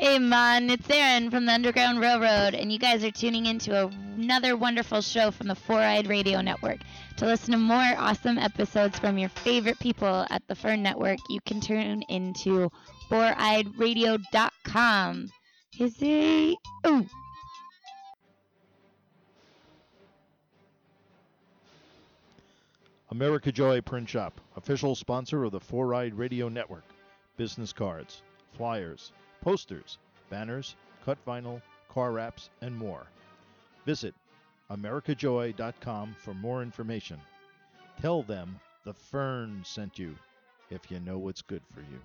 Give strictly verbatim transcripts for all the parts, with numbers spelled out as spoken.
Hey, man, it's Aaron from the Underground Railroad, and you guys are tuning into another wonderful show from the Four Eyed Radio Network. To listen to more awesome episodes from your favorite people at the Fern Network, you can tune into four eyed radio dot com. Is it? Ooh. America Joy Print Shop, official sponsor of the Four Eyed Radio Network. Business cards, flyers, posters, banners, cut vinyl, car wraps, and more. Visit America Joy dot com for more information. Tell them the Fern sent you if you know what's good for you.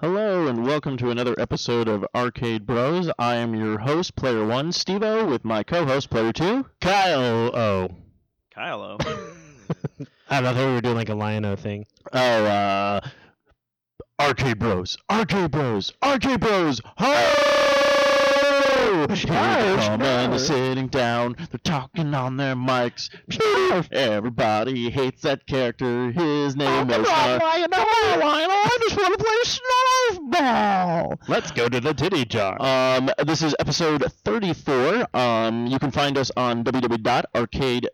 Hello and welcome to another episode of Arcade Bros. I am your host, Player One, Steve-O, with my co-host, Player Two, Kyle-O. Kyle-O? I thought we were doing like a Lion-O thing. Oh, uh, Arcade Bros, Arcade Bros, Arcade Bros, ho! Here they come and they're sitting down, they're talking on their mics. Everybody hates that character, his name oh, is... Not Lion-O, Lion-O, I just want to play Snow! Let's go to the titty jar. Um, this is episode thirty-four. Um, you can find us on w w w dot arcade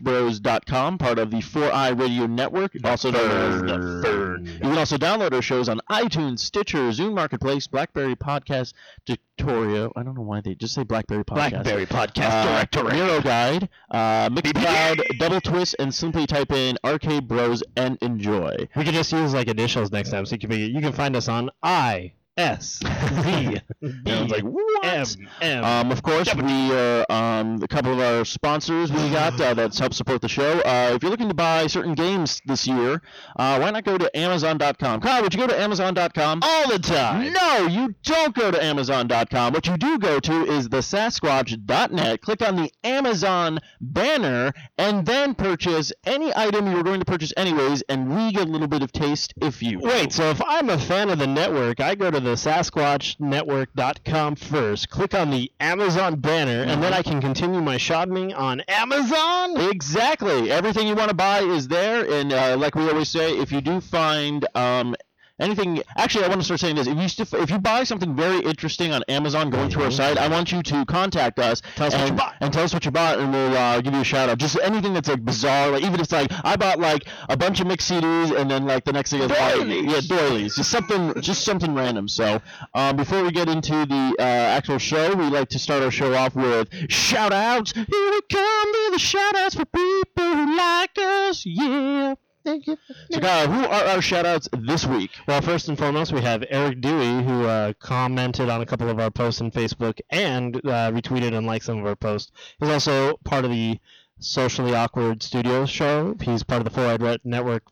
bros dot com, part of the Four Eye Radio Network, the also known as the Fern. You can also download our shows on iTunes, Stitcher, Zoom Marketplace, BlackBerry Podcast, Dictorio. I don't know why they just say BlackBerry Podcast. BlackBerry Podcast, uh, Directorio Miro Guide, uh, Mixed Cloud, Double Twist, and simply type in Arcade Bros and enjoy. We can just use like initials next time, so you can be, you can find us on I. S V sounds like what? M, M, um, of course, w. we are um, a couple of our sponsors we got uh, that's helped support the show. Uh, if you're looking to buy certain games this year, uh, why not go to Amazon dot com? Kyle, would you go to Amazon dot com all the time? No, you don't go to Amazon dot com. What you do go to is the sasquatch dot net. Click on the Amazon banner and then purchase any item you were going to purchase anyways, and we get a little bit of taste if you wait. Will. So if I'm a fan of the network, I go to the The sasquatch network dot com first. Click on the Amazon banner, and then I can continue my shopping on Amazon. Exactly. Everything you want to buy is there, and uh, like we always say, if you do find um, anything, actually, I want to start saying this: if you stif- if you buy something very interesting on Amazon, going mm-hmm. to our site, I want you to contact us, tell us and, what you bought, and tell us what you bought, and we'll uh, give you a shout out. Just anything that's like bizarre, like even if it's like I bought like a bunch of mixed C Ds, and then like the next thing is doilies. Like, yeah, doilies, just something, just something random. So um, before we get into the uh, actual show, we like to start our show off with shout outs. Here we come to the shout outs for people who like us, yeah. Thank you. So, Kyle, who are our shout-outs this week? Well, first and foremost, we have Eric Dewey, who uh, commented on a couple of our posts on Facebook and uh, retweeted and liked some of our posts. He's also part of the Socially Awkward Studios show. He's part of the Four Eyed Network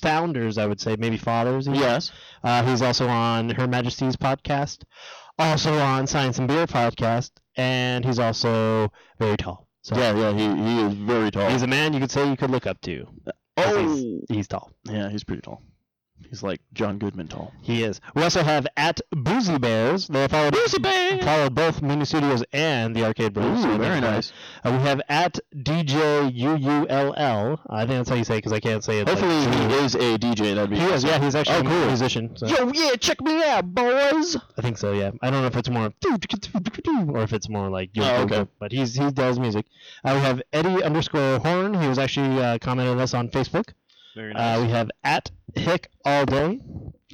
founders, I would say, maybe fathers. Even. Yes. Uh, he's also on Her Majesty's podcast, also on Science and Beer podcast, and he's also very tall. So yeah, yeah, he, he is very tall. He's a man you could say you could look up to. Oh, he's, he's tall. Yeah, he's pretty tall. He's like John Goodman tall. He is. We also have at Boozy Bears. They followed, Boozy Bears! followed both Mini Studios and the Arcade Bros. Ooh, very nice. Uh, we have at D J U U L L. I think that's how you say it because I can't say it. Hopefully like, he is a D J. That'd be. He is. Yeah, he's actually oh, a cool. musician. So. Yo, yeah, check me out, boys. I think so. Yeah, I don't know if it's more or if it's more like. Oh, okay. But he's he does music. Uh, we have Eddie underscore Horn. He was actually uh, commenting on us on Facebook. Very nice. Uh, we have at Hick All Day.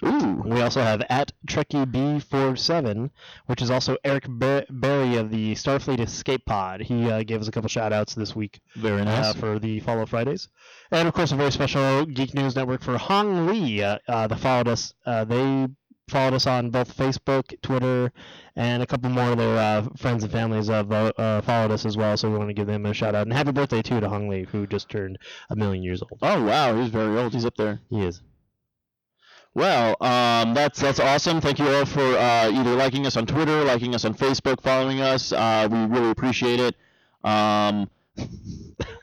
Ooh. We also have at Trekkie B forty-seven, which is also Eric Ber- Berry of the Starfleet Escape Pod. He uh, gave us a couple shout-outs this week. Very nice. Uh, for the Follow Fridays. And, of course, a very special Geek News Network for Hung Lee. Uh, uh, that followed us. Uh, they followed us on both Facebook, Twitter, and a couple more of their uh, friends and families have uh, uh, followed us as well, so we want to give them a shout-out. And happy birthday, too, to Hung Lee, who just turned a million years old. Oh, wow. He's very old. He's up there. He is. Well, um, that's that's awesome. Thank you all for uh, either liking us on Twitter, liking us on Facebook, following us. Uh, we really appreciate it. Um,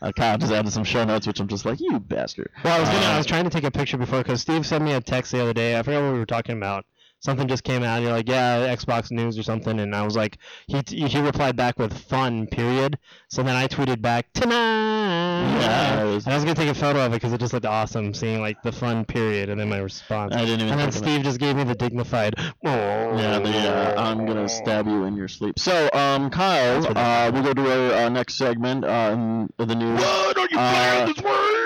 I kind of just added some show notes, which I'm just like, you bastard. Well, I was, gonna, uh, I was trying to take a picture before because Steve sent me a text the other day. I forgot what we were talking about. something just came out, and you're like, yeah, Xbox News or something, and I was like, he he replied back with fun, period. So then I tweeted back, tonight! Yeah, was, and I was going to take a photo of it because it just looked awesome, seeing, like, the fun, period, and then my response. I didn't even And then Steve just gave me the dignified, oh. Yeah, but yeah, I'm going to stab you in your sleep. So, um, Kyle, uh, we'll go to our uh, next segment, uh, the news. Why don't you play it this way?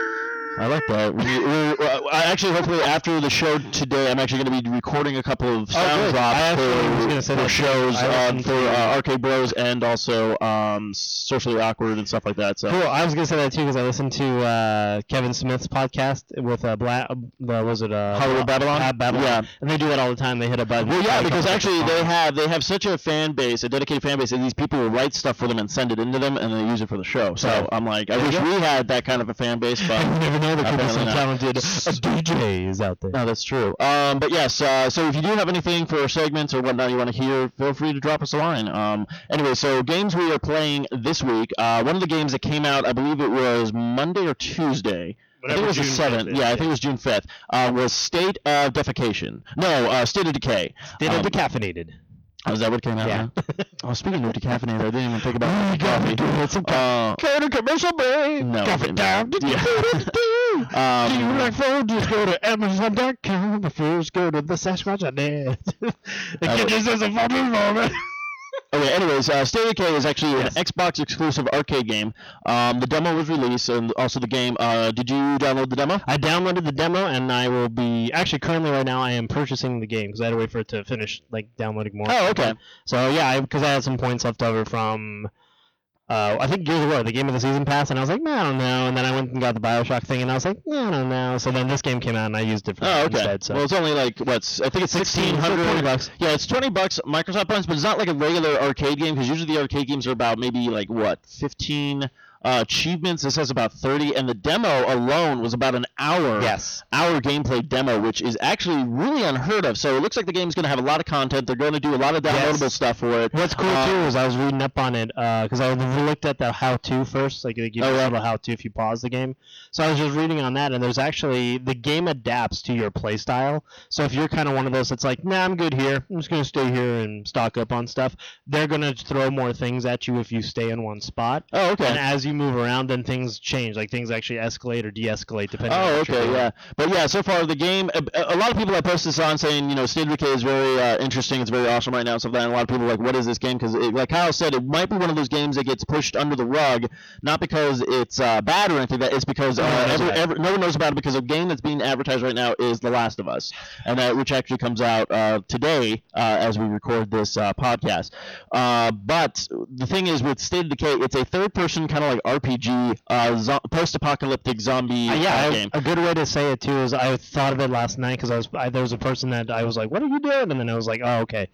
I like that. We, we, I actually, hopefully, after the show today, I'm actually going to be recording a couple of sound oh, drops for, for shows um, for uh, Arcade Bros and also um, Socially Awkward and stuff like that. So. Cool. I was going to say that, too, because I listened to uh, Kevin Smith's podcast with, uh, Bla- uh, what was it? Uh, Hollywood Babylon? Uh, Babylon. Yeah. And they do that all the time. They hit a button. Well, yeah, because actually, the they have they have such a fan base, a dedicated fan base, and these people will write stuff for them and send it into them, and they use it for the show. So right. I'm like, I wish we had that kind of a fan base, but... know there could be some talented D Js out there. No, that's true. Um, but yes, uh, so if you do have anything for segments or whatnot you want to hear, feel free to drop us a line. Um, anyway, so games we are playing this week. Uh, one of the games that came out, I believe it was Monday or Tuesday. Whatever, I think it was June the seventh. Is, yeah, yeah, I think it was June fifth. Uh, was State of Defecation. No, uh, State of Decay. State um, of Decaffeinated. Oh, is that what came out? Yeah. Oh, speaking of decaffeinated, I didn't even think about coffee. Uh, go to commercial break. No. Coffee time. Do you like food? Just go to Amazon dot com. If you just go to the Sasquatch dot net. The kidneys is a fucking moment. Okay, anyways, uh, State of Decay is actually yes. an Xbox-exclusive arcade game. Um, the demo was released, and also the game. Uh, did you download the demo? I downloaded the demo, and I will be... Actually, currently, right now, I am purchasing the game, because I had to wait for it to finish, like, downloading more. Oh, okay. So, yeah, because I, I had some points left over from... Uh, I think Gears of War, the game of the season pass, and I was like, nah, I don't know. And then I went and got the Bioshock thing, and I was like, nah, I don't know. So then this game came out, and I used it for oh, okay. instead. So. Well, it's only like, what's, I think it's sixteen hundred bucks. Yeah, it's twenty bucks Microsoft points, but it's not like a regular arcade game, because usually the arcade games are about maybe like, what, fifteen Uh, achievements, it says about thirty, and the demo alone was about an hour yes. hour gameplay demo, which is actually really unheard of. So it looks like the game's going to have a lot of content. They're going to do a lot of downloadable yes. stuff for it. What's cool, uh, too, is I was reading up on it, because uh, I looked at the how-to first. Like, they give you a little how-to if you pause the game. So I was just reading on that, and there's actually, the game adapts to your play style. So if you're kind of one of those that's like, nah, I'm good here. I'm just going to stay here and stock up on stuff. They're going to throw more things at you if you stay in one spot. Oh, okay. And as you move around, then things change. Like, things actually escalate or de-escalate depending oh, on what okay, yeah. But yeah, so far the game, a, a lot of people I post this on saying, you know, State of Decay is very uh, interesting, it's very awesome right now, so that, and a lot of people are like, what is this game? Because like Kyle said, it might be one of those games that gets pushed under the rug, not because it's uh, bad or anything, that it's because uh, no, every, every, no one knows about it, because a game that's being advertised right now is The Last of Us, and uh, which actually comes out uh, today uh, as we record this uh, podcast. Uh, but the thing is, with State of Decay, it's a third-person kind of like R P G, uh, zo- post-apocalyptic zombie uh, yeah, I, game. A good way to say it, too, is I thought of it last night because I was I, there was a person that I was like, what are you doing? And then I was like, oh, okay.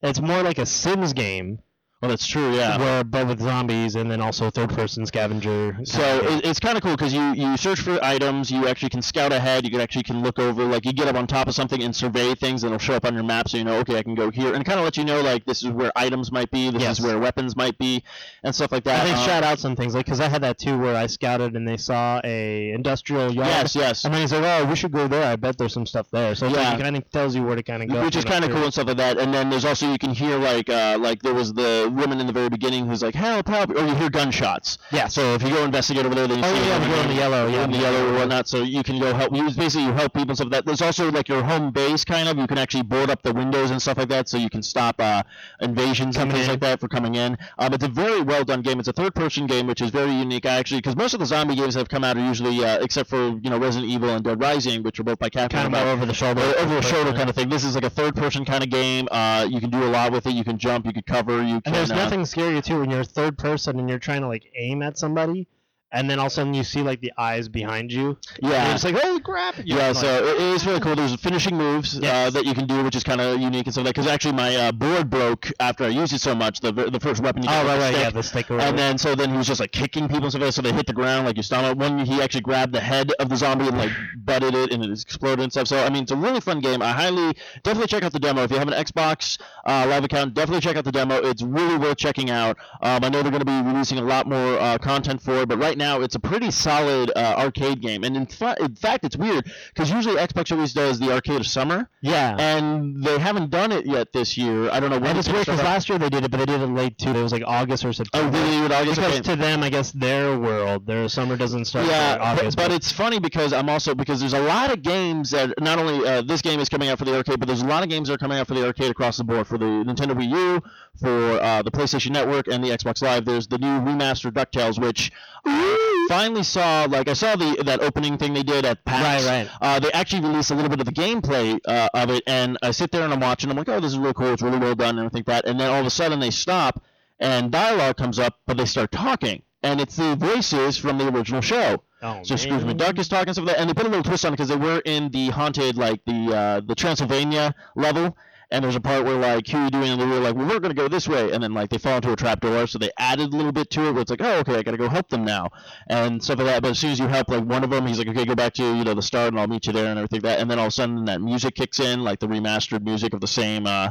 It's more like a Sims game. Well, that's true, yeah. Where, but with zombies and then also third-person scavenger. So it, it's kind of cool because you, you search for items, you actually can scout ahead, you can actually can look over, like you get up on top of something and survey things, and it'll show up on your map so you know, okay, I can go here. And kind of let you know, like, this is where items might be, this yes. is where weapons might be, and stuff like that. I think um, shout out some things, like, because I had that too where I scouted and they saw a industrial yard. Yes, yes. And then he's like, oh, we should go there, I bet there's some stuff there. So yeah. It kind of tells you where to kind of go. Which is kind of cool and stuff like that. And then there's also, you can hear, like, uh, like there was the woman in the very beginning who's like, help, help, or you hear gunshots. Yeah. So if you go investigate over there, then you oh, see yeah, the girl in the yellow, yeah, in the yellow or whatnot, so you can go help. You basically, you help people and stuff like that. There's also, like, your home base, kind of. You can actually board up the windows and stuff like that, so you can stop uh, invasions coming and things in. Like that for coming in. Um, it's a very well-done game. It's a third-person game, which is very unique, actually, because most of the zombie games that have come out are usually, uh, except for, you know, Resident Evil and Dead Rising, which are both by Capcom. Kind of over the shoulder. Over the shoulder kind of thing. This is, like, a third-person kind of game. Uh, you can do a lot with it. You can jump, you can cover, you can... And there's no. nothing scarier, too, when you're a third person and you're trying to, like, aim at somebody, and then all of a sudden you see, like, the eyes behind you. Yeah. It's like, holy crap! You yeah, know, so like, it is really cool. There's finishing moves yes. uh, that you can do, which is kind of unique and stuff like that, because actually my uh, board broke after I used it so much, the the first weapon you got oh, right, right, yeah, the stick. Right, and right. then, so then he was just, like, kicking people and stuff like that, so they hit the ground, like, you stomp out one, he actually grabbed the head of the zombie and, like, butted it, and it exploded and stuff. So, I mean, it's a really fun game. I highly, definitely check out the demo. If you have an Xbox uh, Live account, definitely check out the demo. It's really worth checking out. Um, I know they're going to be releasing a lot more uh, content for it, but right now, now it's a pretty solid uh, arcade game. And in, fa- in fact, it's weird because usually Xbox always does the Arcade of Summer. Yeah. And they haven't done it yet this year. I don't know when. And it's weird because last year they did it, but they did it late too. It was like August or September. Oh, really? With August? Because okay. to them, I guess their world, their summer doesn't start yeah, until August. But, but it's funny because I'm also because there's a lot of games that not only uh, this game is coming out for the arcade, but there's a lot of games that are coming out for the arcade across the board for the Nintendo Wii U, for uh, the PlayStation Network, and the Xbox Live. There's the new remastered DuckTales, which I finally saw. Like I saw the that opening thing they did at PAX. Right, right. Uh, they actually released a little bit of the gameplay uh, of it, and I sit there and I'm watching. I'm like, oh, this is really cool. It's really well done and everything like that. And then all of a sudden they stop, and dialogue comes up, but they start talking, and it's the voices from the original show. Oh, so Scrooge McDuck is talking stuff like that, and they put a little twist on it because they were in the haunted, like the uh, the Transylvania level. And there's a part where, like, Huey, Dewey, and Louie are like, well, we're going to go this way. And then, like, they fall into a trapdoor, so they added a little bit to it where it's like, oh, okay, I got to go help them now. And stuff like that. But as soon as you help, like, one of them, he's like, okay, go back to, you know, the start, and I'll meet you there and everything like that. And then all of a sudden that music kicks in, like the remastered music of the same uh,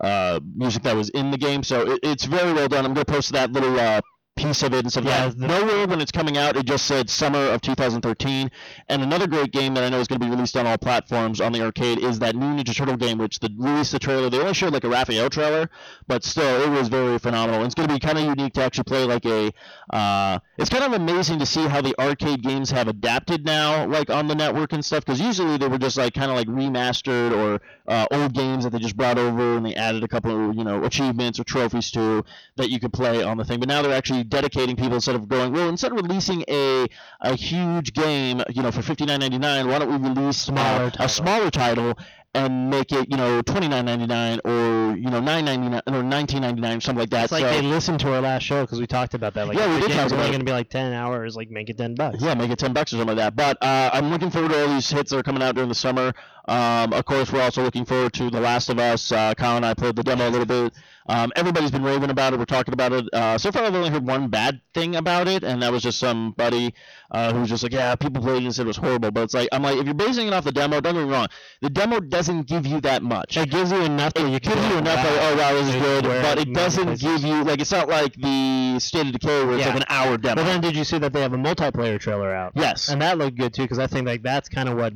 uh, music that was in the game. So it, it's very well done. I'm going to post that little uh, piece of it and stuff yeah, like that. Nowhere when it's coming out, it just said summer of two thousand thirteen. And another great game that I know is going to be released on all platforms on the arcade is that new Ninja Turtle game, which the, released the trailer. They only showed like a Raphael trailer, but still, it was very phenomenal. And it's going to be kind of unique to actually play like a... Uh, it's kind of amazing to see how the arcade games have adapted now, like on the network and stuff, because usually they were just like kind of like remastered or uh, old games that they just brought over and they added a couple of, you know, achievements or trophies to that you could play on the thing. But now they're actually dedicating people instead of going, well, instead of releasing a a huge game, you know, for fifty-nine ninety-nine, why don't we release smaller uh, a smaller title and make it, you know, twenty-nine ninety-nine or, you know, nine ninety-nine or nineteen ninety-nine or something like that. It's like so, they listened to our last show because we talked about that. Like, yeah, we did talk about it. It's only going to be like ten hours, like make it ten bucks. Yeah, make it ten bucks or something like that. But uh, I'm looking forward to all these hits that are coming out during the summer. Um, of course, we're also looking forward to The Last of Us. Uh, Kyle and I played the demo a little bit. Um, everybody's been raving about it. We're talking about it. Uh, so far, I've only heard one bad thing about it, and that was just somebody uh, who was just like, yeah, people played it and said it was horrible. But it's like, I'm like, if you're basing it off the demo, don't get me wrong. The demo doesn't give you that much. It gives you enough. It you gives you enough. Wow. Like, oh, wow, this is good. But it doesn't give you, like, it's not like the State of Decay where it's yeah. like an hour demo. But then did you see that they have a multiplayer trailer out? Yes. And that looked good, too, because I think, like, that's kind of what...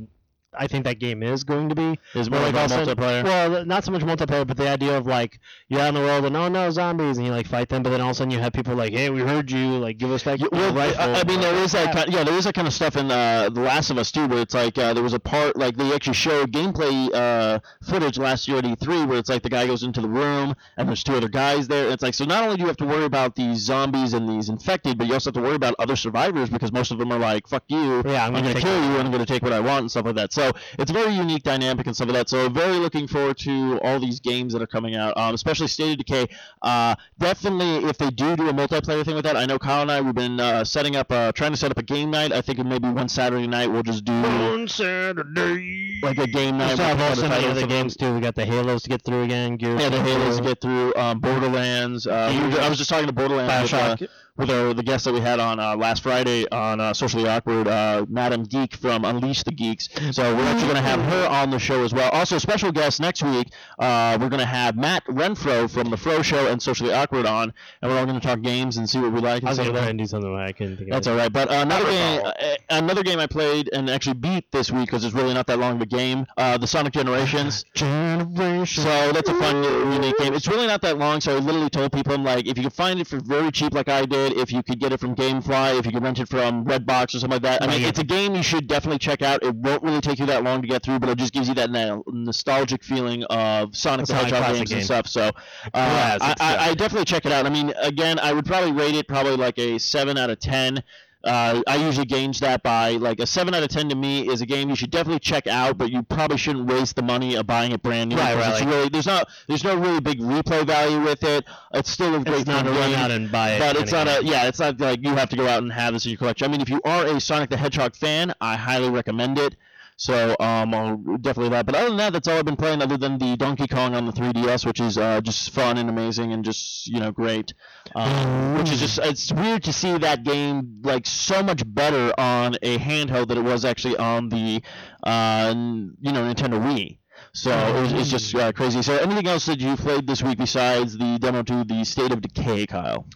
I think that game is going to be. Is more like also, multiplayer? Well, not so much multiplayer, but the idea of, like, you're out in the world and, oh, no, zombies, and you, like, fight them, but then all of a sudden you have people like, hey, we heard you, like, give us that yeah, well, rifle. I, I mean, there is that kind of, yeah, there is that kind of stuff in uh, The Last of Us, too, where it's like uh, there was a part, like, they actually showed gameplay uh, footage last year at E three where it's like the guy goes into the room and there's two other guys there. It's like, so not only do you have to worry about these zombies and these infected, but you also have to worry about other survivors because most of them are like, fuck you, yeah, I'm going to kill you, and I'm going to take what I want and stuff like that. So So it's a very unique dynamic and stuff like that. So very looking forward to all these games that are coming out, um, especially State of Decay. Uh, definitely, if they do do a multiplayer thing with that, I know Kyle and I, we've been uh, setting up, uh, trying to set up a game night. I think maybe one Saturday night we'll just do one Saturday like a game night. We'll have some other games too. We got the Halos to get through again. Gears yeah, the Halos to get through. Um, Borderlands. Uh, we were, I was just talking to Borderlands. Bioshock. With, uh, with our, the guest that we had on uh, last Friday on uh, Socially Awkward, uh, Madam Geek from Unleash the Geeks. So we're actually going to have her on the show as well. Also, special guest next week, uh, we're going to have Matt Renfro from The Fro Show and Socially Awkward on, and we're all going to talk games and see what we like. I was going to do something like I couldn't think of. That's all right. But uh, another, game, uh, another game I played and actually beat this week because it's really not that long of a game, uh, the Sonic Generations. Generation. So that's a fun, unique game. It's really not that long, so I literally told people, I'm like, if you can find it for very cheap like I did, if you could get it from GameFly, if you could rent it from Redbox or something like that. I mean, yeah. It's a game you should definitely check out. It won't really take you that long to get through, but it just gives you that na- nostalgic feeling of Sonic the Hedgehog games game. and stuff. So uh, yeah, I, I, I definitely check it out. I mean, again, I would probably rate it probably like a seven out of ten. Uh, I usually gauge that by, like, a seven out of ten to me is a game you should definitely check out, but you probably shouldn't waste the money of buying it brand new. Right, right. It's really, there's, not, there's no really big replay value with it. It's still a great it's not to run out and buy it. But it's anyway. not a, yeah, it's not like you have to go out and have this in your collection. I mean, if you are a Sonic the Hedgehog fan, I highly recommend it. So um, I'll definitely that. But other than that, that's all I've been playing other than the Donkey Kong on the three D S, which is uh, just fun and amazing and just, you know, great. Um, which is just, it's weird to see that game, like, so much better on a handheld than it was actually on the, uh, you know, Nintendo Wii. So it was, it's just uh, crazy. So anything else that you played this week besides the demo to the State of Decay, Kyle?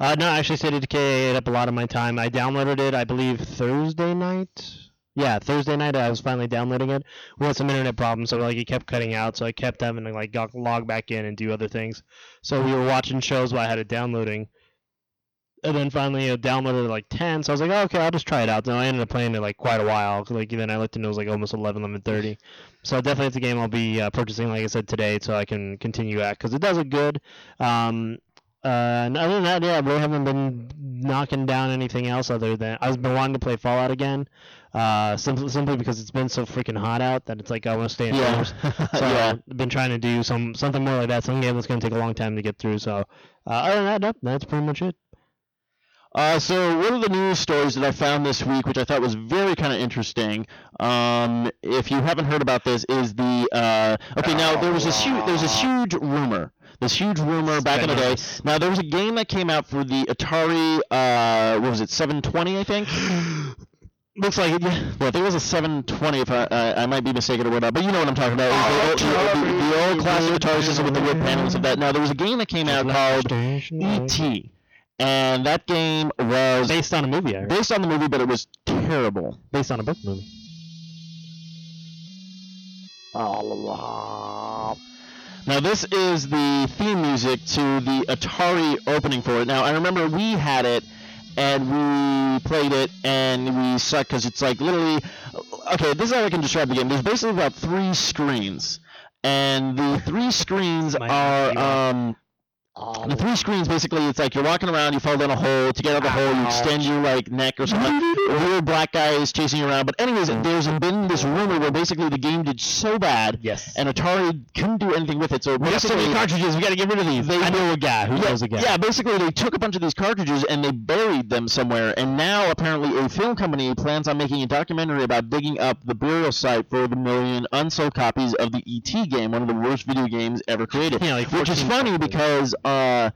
Uh, no, actually, State of Decay ate up a lot of my time. I downloaded it, I believe, Thursday night. Yeah, Thursday night I was finally downloading it. We had some internet problems, so like it kept cutting out, so I kept having to like log back in and do other things. So we were watching shows while I had it downloading. And then finally it downloaded at like ten, so I was like, oh, okay, I'll just try it out. So I ended up playing it like quite a while. Like then I looked and it was like almost eleven, eleven thirty. So definitely it's a game I'll be uh, purchasing, like I said, today, so I can continue at, because it does look good. Um, uh, and other than that, yeah, we haven't been knocking down anything else other than I've been wanting to play Fallout again. Uh, simply, simply because it's been so freaking hot out that it's like I want to stay in yeah. hours. So yeah. I've been trying to do some something more like that. Some game that's going to take a long time to get through. So uh, other than that, nope, that's pretty much it. Uh, so one of the news stories that I found this week, which I thought was very kind of interesting, um, if you haven't heard about this, is the uh, okay. Oh, now there was this huge, there's this huge rumor. This huge rumor back in the day. Now, there was a game that came out for the Atari, uh, what was it, seven twenty, I think? Looks like it, yeah. Well, I think it was a seven twenty, if I uh, I might be mistaken or whatnot, but you know what I'm talking about. Oh, the, Atari, the, the, the old classic Atari system with the wood panels of that. Now, there was a game that came out called E T, and that game was... Based on a movie, I heard. Based on the movie, but it was terrible. Based on a book movie. Oh, now, this is the theme music to the Atari opening for it. Now, I remember we had it, and we played it, and we sucked, because it's like literally... Okay, this is how I can describe the game. There's basically about three screens, and the three screens are... Um, The three screens, basically, it's like you're walking around, you fall down a hole, to get out of the hole, you extend your, like, neck or something. A little black guy is chasing you around. But anyways, there's been this rumor where basically the game did so bad, yes. and Atari couldn't do anything with it. So we have so many cartridges, we got to get rid of these. They, I know a guy who yeah, knows a guy. Yeah, basically, they took a bunch of these cartridges and they buried them somewhere. And now, apparently, a film company plans on making a documentary about digging up the burial site for the million unsold copies of the E T game, one of the worst video games ever created. Yeah, like which is funny because... Uh,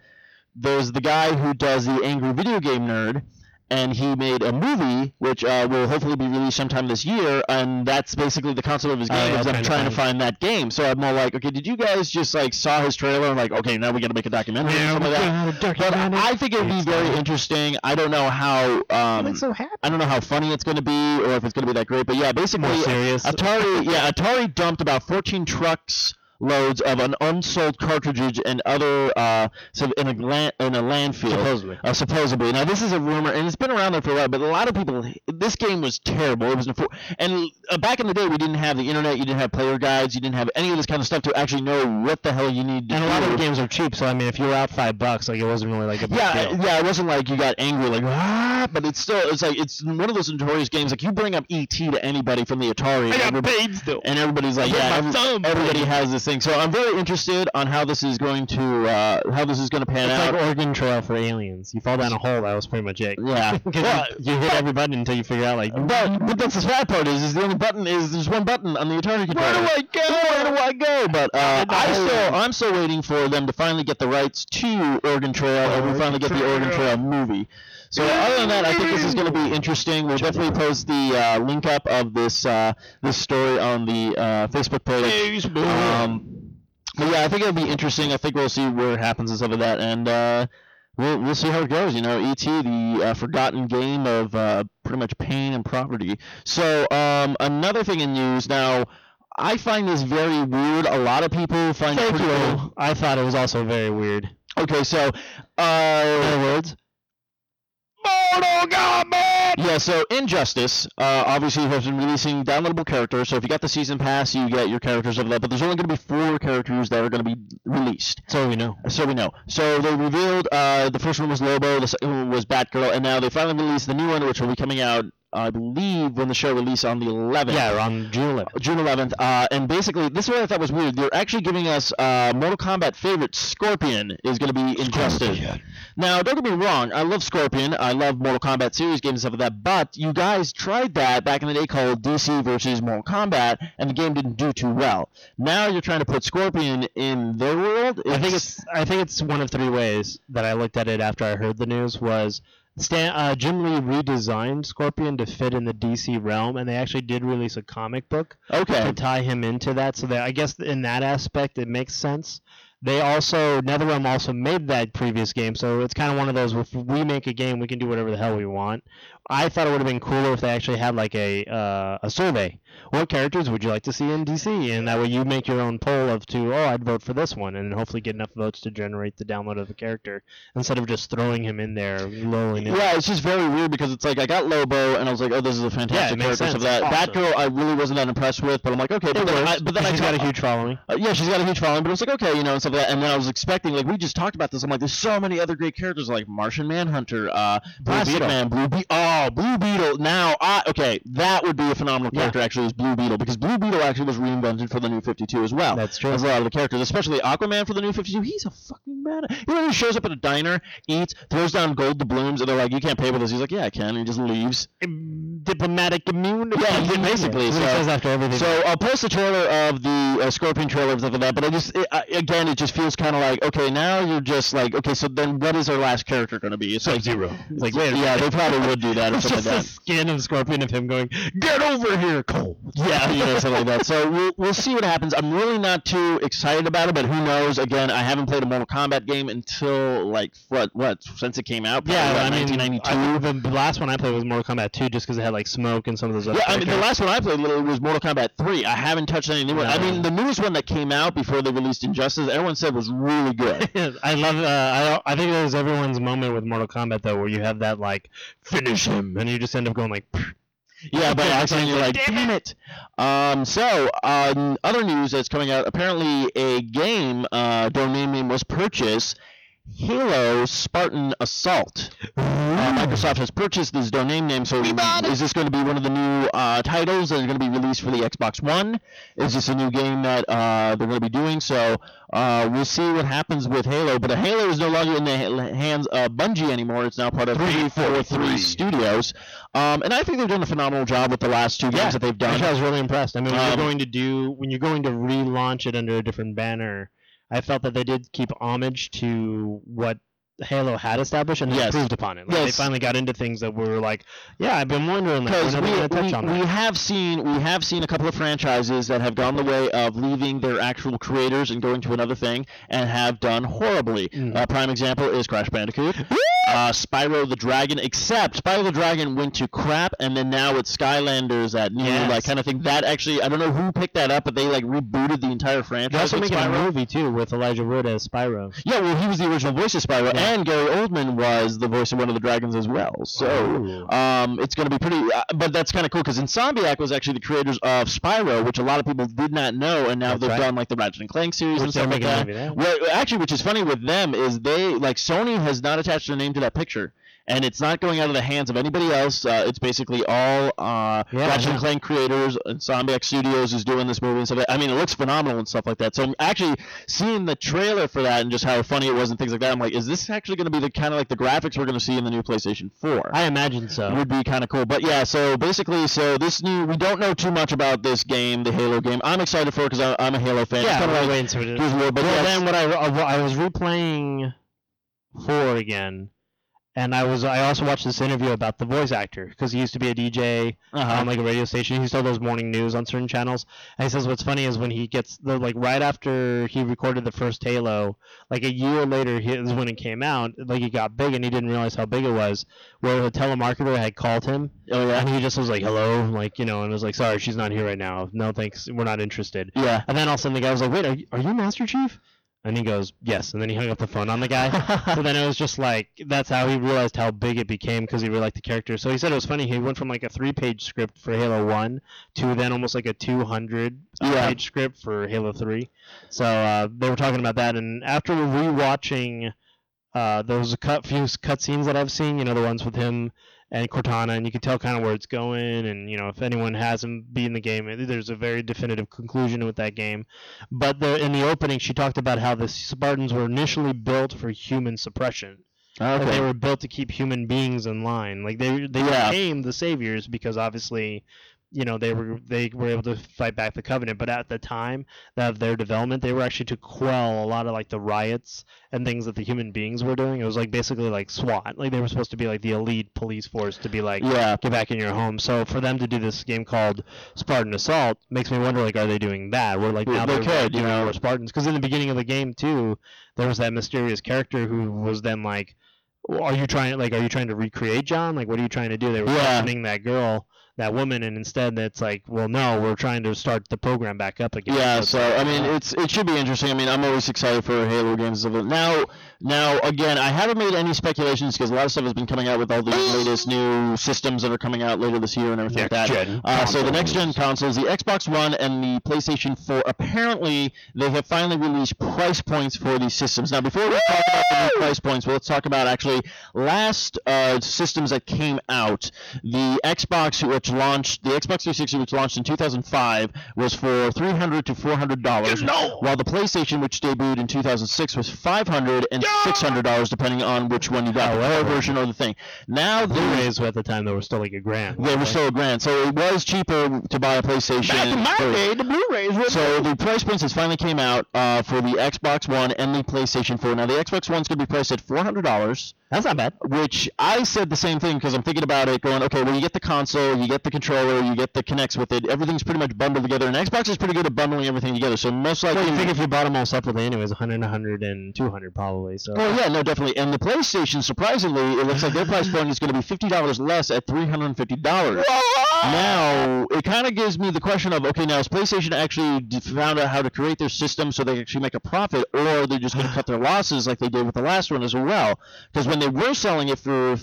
there's the guy who does the Angry Video Game Nerd, and he made a movie, which uh, will hopefully be released sometime this year, and that's basically the concept of his game, oh, yeah, is I'm trying, trying to find that game. So I'm all like, okay, did you guys just, like, saw his trailer and, like, okay, now we got to make a documentary yeah, or something like that? But I think it would be very interesting. I don't know how, um, so I don't know how funny it's going to be, or if it's going to be that great, but yeah, basically, Atari, yeah, Atari dumped about fourteen trucks... loads of an unsold cartridge and other uh, so in a gla- in a landfill. Supposedly. Uh, supposedly. Now this is a rumor, and it's been around there for a while. But a lot of people, this game was terrible. It was an, and uh, back in the day, we didn't have the internet. You didn't have player guides. You didn't have any of this kind of stuff to actually know what the hell you need to and do. And a lot of the games are cheap. So I mean, if you were out five bucks, like it wasn't really like a big yeah, deal. Yeah, it wasn't like you got angry like ah. But it's still, it's like it's one of those notorious games. Like you bring up E T to anybody from the Atari, I got everybody, paid still. And everybody's like, yeah, every, thumb, everybody baby. has this thing. So I'm very interested on how this is going to uh, how this is going to pan it's out. It's like Oregon Trail for aliens. You fall down a hole. That was pretty much it. Yeah. well, you, you hit every button until you figure out like. But, but that's the sad part is is the only button is there's one button on the Atari controller. Where do I go? Where do I go? But uh, I still I'm still waiting for them to finally get the rights to Oregon Trail and we finally get the Oregon Trail movie. So other than that, I think this is going to be interesting. We'll definitely post the uh, link up of this uh, this story on the uh, Facebook page. Um, but yeah, I think it'll be interesting. I think we'll see where it happens and stuff of that, and uh, we'll we'll see how it goes. You know, E T, the uh, forgotten game of uh, pretty much pain and property. So um, another thing in news now. I find this very weird. A lot of people find Thank it pretty you. weird. I thought it was also very weird. Okay, so uh, in other words. Mortal Kombat! Yeah, so Injustice, uh, obviously has been releasing downloadable characters, so if you got the season pass, you get your characters of that, but there's only going to be four characters that are going to be released. So we know. So we know. So they revealed, uh, the first one was Lobo, the second one was Batgirl, and now they finally released the new one, which will be coming out, I believe, when the show released on the eleventh. Yeah, on June eleventh. June eleventh. Uh, and basically, this is what I thought was weird. They're actually giving us uh, Mortal Kombat favorite Scorpion is going to be Injustice. Now, don't get me wrong. I love Scorpion. I love Mortal Kombat series games and stuff like that. But you guys tried that back in the day called D C versus Mortal Kombat, and the game didn't do too well. Now you're trying to put Scorpion in their world. It's... I think it's. I think it's one of three ways that I looked at it after I heard the news was. Stan, uh, Jim Lee redesigned Scorpion to fit in the D C realm, and they actually did release a comic book okay. to tie him into that. So that I guess in that aspect, it makes sense. They also, NetherRealm also made that previous game, so it's kind of one of those, if we make a game, we can do whatever the hell we want. I thought it would have been cooler if they actually had like a uh, a survey. What characters would you like to see in D C? And that way you make your own poll of two, oh, I'd vote for this one, and hopefully get enough votes to generate the download of the character instead of just throwing him in there, lowering him. Yeah, it's just very weird because it's like I got Lobo, and I was like, oh, this is a fantastic yeah, character. So that awesome. Batgirl I really wasn't that impressed with, but I'm like, okay. But then, I, but then she's I got a huge following. Uh, yeah, she's got a huge following, but it was like, okay, you know, and stuff like that. And then I was expecting, like, we just talked about this. I'm like, there's so many other great characters, like Martian Manhunter, uh, Blue Beetle, Blue Beetle. Oh, Blue Beetle. Now, I, okay, that would be a phenomenal character, yeah. actually, is Blue Beetle, because Blue Beetle actually was reinvented for the New fifty-two as well. That's true. There's a lot of the characters, especially Aquaman for the New fifty-two. He's a fucking badass. You know, he shows up at a diner, eats, throws down gold doubloons, and they're like, you can't pay with this. He's like, yeah, I can, and he just leaves. Diplomatic immunity. Yeah, basically. Yeah, so, says after everything. So I'll post the trailer of the uh, Scorpion trailer and stuff like that, but I just, it, I, again, it just feels kind of like, okay, now you're just like, okay, so then what is our last character going to be? It's like zero. It's like, wait, yeah, they probably would do that or something like that. It's just the skin of Scorpion of him going, get over here, Cole. Yeah, you know, something like that. So we'll, we'll see what happens. I'm really not too excited about it, but who knows? Again, I haven't played a Mortal Kombat game until, like, what, what since it came out? Yeah, I mean, nineteen ninety-two. I, the last one I played was Mortal Kombat two, just because it had, like, smoke and some of those other Yeah, characters. I mean, the last one I played literally was Mortal Kombat three. I haven't touched any new one. No. I mean, the newest one that came out before they released Injustice, everyone said was really good. I love uh, I, I think it was everyone's moment with Mortal Kombat, though, where you have that, like, finish him, and you just end up going like, pfft. Yeah, by accident, you're like, damn it. Um, so, um, other news that's coming out, apparently a game uh, domain name was purchased, Halo Spartan Assault. Uh, Microsoft has purchased this domain name, so is this going to be one of the new uh, titles that are going to be released for the Xbox One? Is this a new game that uh, they're going to be doing? So uh, we'll see what happens with Halo, but Halo is no longer in the hands of Bungie anymore. It's now part of three forty-three Studios, um, and I think they're doing a phenomenal job with the last two games yeah, that they've done. Actually, I was really impressed. I mean, when um, you're going to do when you're going to relaunch it under a different banner, I felt that they did keep homage to what Halo had established and yes. improved upon it. Like yes. They finally got into things that were like, yeah, I've been wondering. Because like, we, we, we, we have seen we have seen a couple of franchises that have gone the way of leaving their actual creators and going to another thing and have done horribly. Mm. A prime example is Crash Bandicoot. Uh, Spyro the Dragon, except Spyro the Dragon went to crap, and then now it's Skylanders, that new yes. like kind of thing. That actually, I don't know who picked that up, but they like rebooted the entire franchise. They're also making Spyro. a movie too with Elijah Wood as Spyro. Yeah, well, he was the original voice of Spyro, yeah. and Gary Oldman was the voice of one of the dragons as well. So um, it's going to be pretty. Uh, but that's kind of cool because Insomniac was actually the creators of Spyro, which a lot of people did not know, and now that's they've right. done like the Ratchet and Clank series which and stuff like that. Well, actually, which is funny with them is they like Sony has not attached their name to that picture, and it's not going out of the hands of anybody else. Uh, it's basically all uh, yeah, Ratchet yeah. and Clank creators, and Insomniac Studios is doing this movie and stuff like that. I mean, it looks phenomenal and stuff like that. So I'm actually seeing the trailer for that and just how funny it was and things like that. I'm like, is this actually going to be the kind of like the graphics we're going to see in the new PlayStation four? I imagine so. It would be kind of cool. But yeah, so basically, so this new, we don't know too much about this game, the Halo game. I'm excited for it because I'm a Halo fan. Yeah, I'm waiting for it. Well, then what I, I was replaying four again. And I was I also watched this interview about the voice actor because he used to be a D J uh-huh. on like a radio station. He still does morning news on certain channels. And he says what's funny is when he gets the, like right after he recorded the first Halo, like a year later is when it came out. Like he got big and he didn't realize how big it was. Where the telemarketer had called him, oh, yeah. and he just was like, "Hello," like you know, and was like, "Sorry, she's not here right now. No thanks, we're not interested." Yeah. And then all of a sudden the guy was like, "Wait, are you, are you Master Chief?" And he goes, yes. And then he hung up the phone on the guy. So then it was just like, that's how he realized how big it became because he really liked the character. So he said it was funny. He went from like a three-page script for Halo one to then almost like a two hundred-page yeah. script for Halo three. So uh, they were talking about that. And after rewatching uh, those cut, few cutscenes that I've seen, you know, the ones with him and Cortana, and you can tell kind of where it's going, and, you know, if anyone hasn't been in the game, there's a very definitive conclusion with that game. But the, in the opening, she talked about how the Spartans were initially built for human suppression. Okay. They were built to keep human beings in line. Like, they, they yeah. became the saviors because, obviously, you know, they were they were able to fight back the Covenant. But at the time of their development, they were actually to quell a lot of like the riots and things that the human beings were doing. It was like basically like SWAT. Like they were supposed to be like the elite police force to be like, yeah, get back in your home. So for them to do this game called Spartan Assault makes me wonder, like, are they doing that? We're like, now they could, you know, we're Spartans. Because in the beginning of the game too, there was that mysterious character who was then like, are you trying like are you trying to recreate John? Like, what are you trying to do? They were questioning that girl, that woman, and instead that's like, well, no, we're trying to start the program back up again. Yeah, so, so I mean, it's it should be interesting. I mean, I'm always excited for Halo games. Now, now again, I haven't made any speculations because a lot of stuff has been coming out with all the latest new systems that are coming out later this year and everything next like that. Gen uh, so the next-gen consoles, the Xbox One and the PlayStation four, apparently they have finally released price points for these systems. Now, before we talk about the new price points, well, let's talk about actually last uh, systems that came out. The Xbox, which launched, the Xbox three sixty, which launched in two thousand five, was for three hundred to four hundred dollars, you know, while the PlayStation, which debuted in two thousand six, was five hundred and six hundred dollars, depending on which one you got, the Blu-ray version or the thing. Now the Blu-rays at the time, they were still like a grand. They right? were still a grand, so it was cheaper to buy a PlayStation. Back in my for, day, the Blu-rays were. So the price points has finally came out uh, for the Xbox One and the PlayStation four. Now the Xbox One's going to be priced at four hundred dollars. That's not bad. Which I said the same thing because I'm thinking about it, going, okay, well, you get the console, you get the controller, you get the Kinects with it. Everything's pretty much bundled together, and Xbox is pretty good at bundling everything together. So most likely, so you think if you bought them all separately, anyways, one hundred, one hundred, and two hundred probably. So. Oh yeah, no, definitely. And the PlayStation, surprisingly, it looks like their price point is going to be fifty dollars less at three hundred fifty dollars. Now, it kind of gives me the question of, okay, now is PlayStation actually found out how to create their system so they actually make a profit, or they're just going to cut their losses like they did with the last one as well? Because when they were selling it for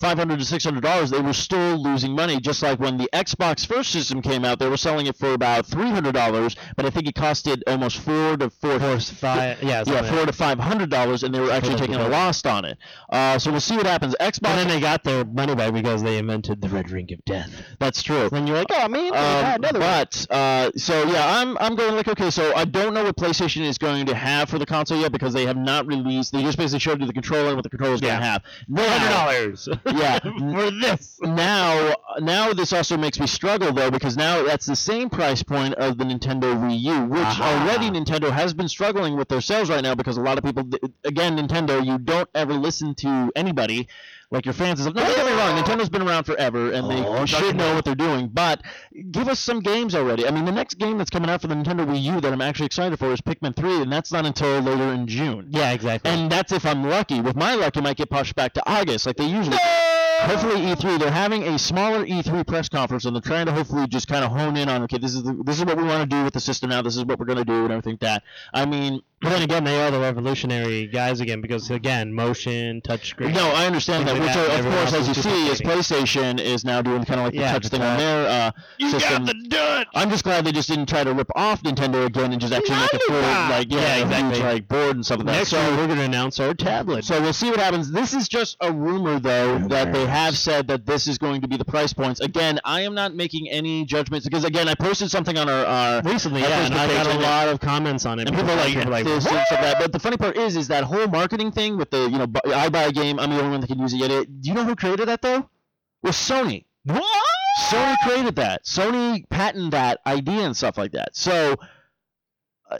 five hundred to six hundred dollars, they were still losing money, just like when the Xbox first system came out, they were selling it for about three hundred dollars, but I think it costed almost four to four, four five, yeah, yeah, four to five hundred dollars, and they were actually taking a loss on it. Uh, so we'll see what happens. Xbox, and then they got their money back because they invented the red ring of death. That's true. And you're like, oh man, um, another but uh, so yeah, I'm I'm going like, okay, so I don't know what PlayStation is going to have for the console yet because they have not released. They just basically showed you the controller and what the controller is yeah. going to have. Four hundred dollars. Yeah, for this. Now, now this also makes me struggle, though, because now that's the same price point of the Nintendo Wii U, which uh-huh. already Nintendo has been struggling with their sales right now because a lot of people, again, Nintendo, you don't ever listen to anybody. Like your fans is like, no, don't get me wrong, Nintendo's been around forever, and they oh, should know what they're doing, but give us some games already. I mean, the next game that's coming out for the Nintendo Wii U that I'm actually excited for is Pikmin three, and that's not until later in June. Yeah, exactly. And that's if I'm lucky. With my luck, it might get pushed back to August, like they usually do. Hopefully E three, they're having a smaller E three press conference, and they're trying to hopefully just kind of hone in on, okay, this is the, this is what we want to do with the system now, this is what we're going to do, and everything like that. I mean... But then again, they are the revolutionary guys again, because, again, motion, touchscreen. No, I understand that, which, are, of course, as you see, is PlayStation is now doing kind of like the yeah, touch thing on their uh, you system. You got the Dutch! I'm just glad they just didn't try to rip off Nintendo again and just actually Nine make a full, like, yeah, yeah exactly. huge, like, board and stuff like that. Next so we're going to announce our tablet. So we'll see what happens. This is just a rumor, though, oh, that they have said that this is going to be the price points. Again, I am not making any judgments, because, again, I posted something on our... our Recently, our yeah, and I got a lot of comments on it. And people are like, like that. But the funny part is, is that whole marketing thing with the, you know, I buy a game, I'm the only one that can use it. Yet, do you know who created that though? It was Sony. What? Sony created that. Sony patented that idea and stuff like that. So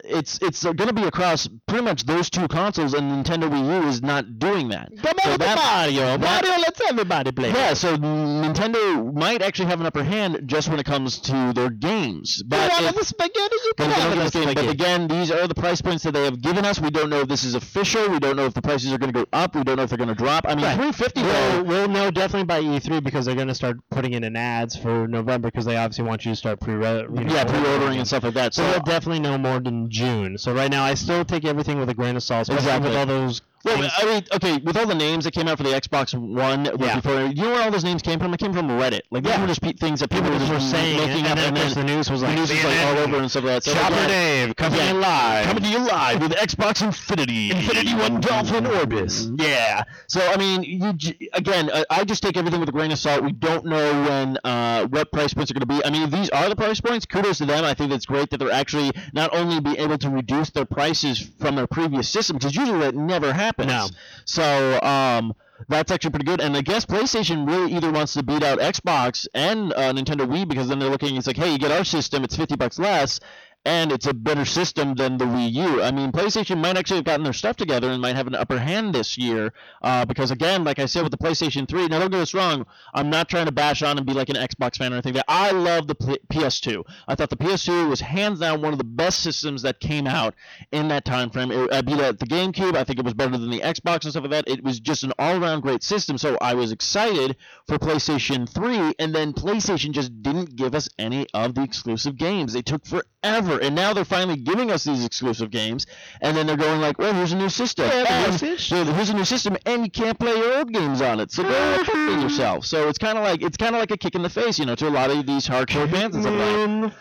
it's it's going to be across pretty much those two consoles, and Nintendo Wii U is not doing that. Come so on that, Mario. Mario lets everybody play. Yeah, so Nintendo might actually have an upper hand just when it comes to their games. But you want the spaghetti, you can have the spaghetti. But again, these are the price points that they have given us. We don't know if this is official. We don't know if the prices are going to go up. We don't know if they're going to drop. I mean, right. three fifty We'll, we'll know definitely by E three because they're going to start putting in an ads for November because they obviously want you to start pre you know, yeah, pre-ordering and stuff like that. So, so we'll definitely know more than June. So right now, I still take everything with a grain of salt. Exactly. With all those well, I mean, okay, with all the names that came out for the Xbox One, yeah. before, you know where all those names came from? It came from Reddit. Like, yeah. these were just pe- things that people, people just were saying, looking and, and, and, and then the news was like, the news was like all over and stuff like that. So Chopper like, Dave, coming yeah. to you live. Coming to you live with Xbox Infinity. Infinity One Dolphin Orbis. Yeah. So, I mean, you j- again, I, I just take everything with a grain of salt. We don't know when, uh, what price points are going to be. I mean, if these are the price points, kudos to them. I think it's great that they're actually not only be able to reduce their prices from their previous system, because usually that never happens. happens. No. So um, that's actually pretty good. And I guess PlayStation really either wants to beat out Xbox and uh, Nintendo Wii, because then they're looking, it's like, hey, you get our system, it's fifty bucks less, and it's a better system than the Wii U. I mean, PlayStation might actually have gotten their stuff together and might have an upper hand this year, uh, because, again, like I said with the PlayStation three, now don't get us wrong, I'm not trying to bash on and be like an Xbox fan or anything. I love the P S two. I thought the P S two was hands down one of the best systems that came out in that time frame. It, I beat out the GameCube. I think it was better than the Xbox and stuff like that. It was just an all-around great system, so I was excited for PlayStation three, and then PlayStation just didn't give us any of the exclusive games. They took forever. And now they're finally giving us these exclusive games, and then they're going like, well, here's a new system. Yeah, and, so here's a new system, and you can't play your old games on it, so don't kill yourself. So it's kind of like it's kind of like a kick in the face, you know, to a lot of these hardcore fans and stuff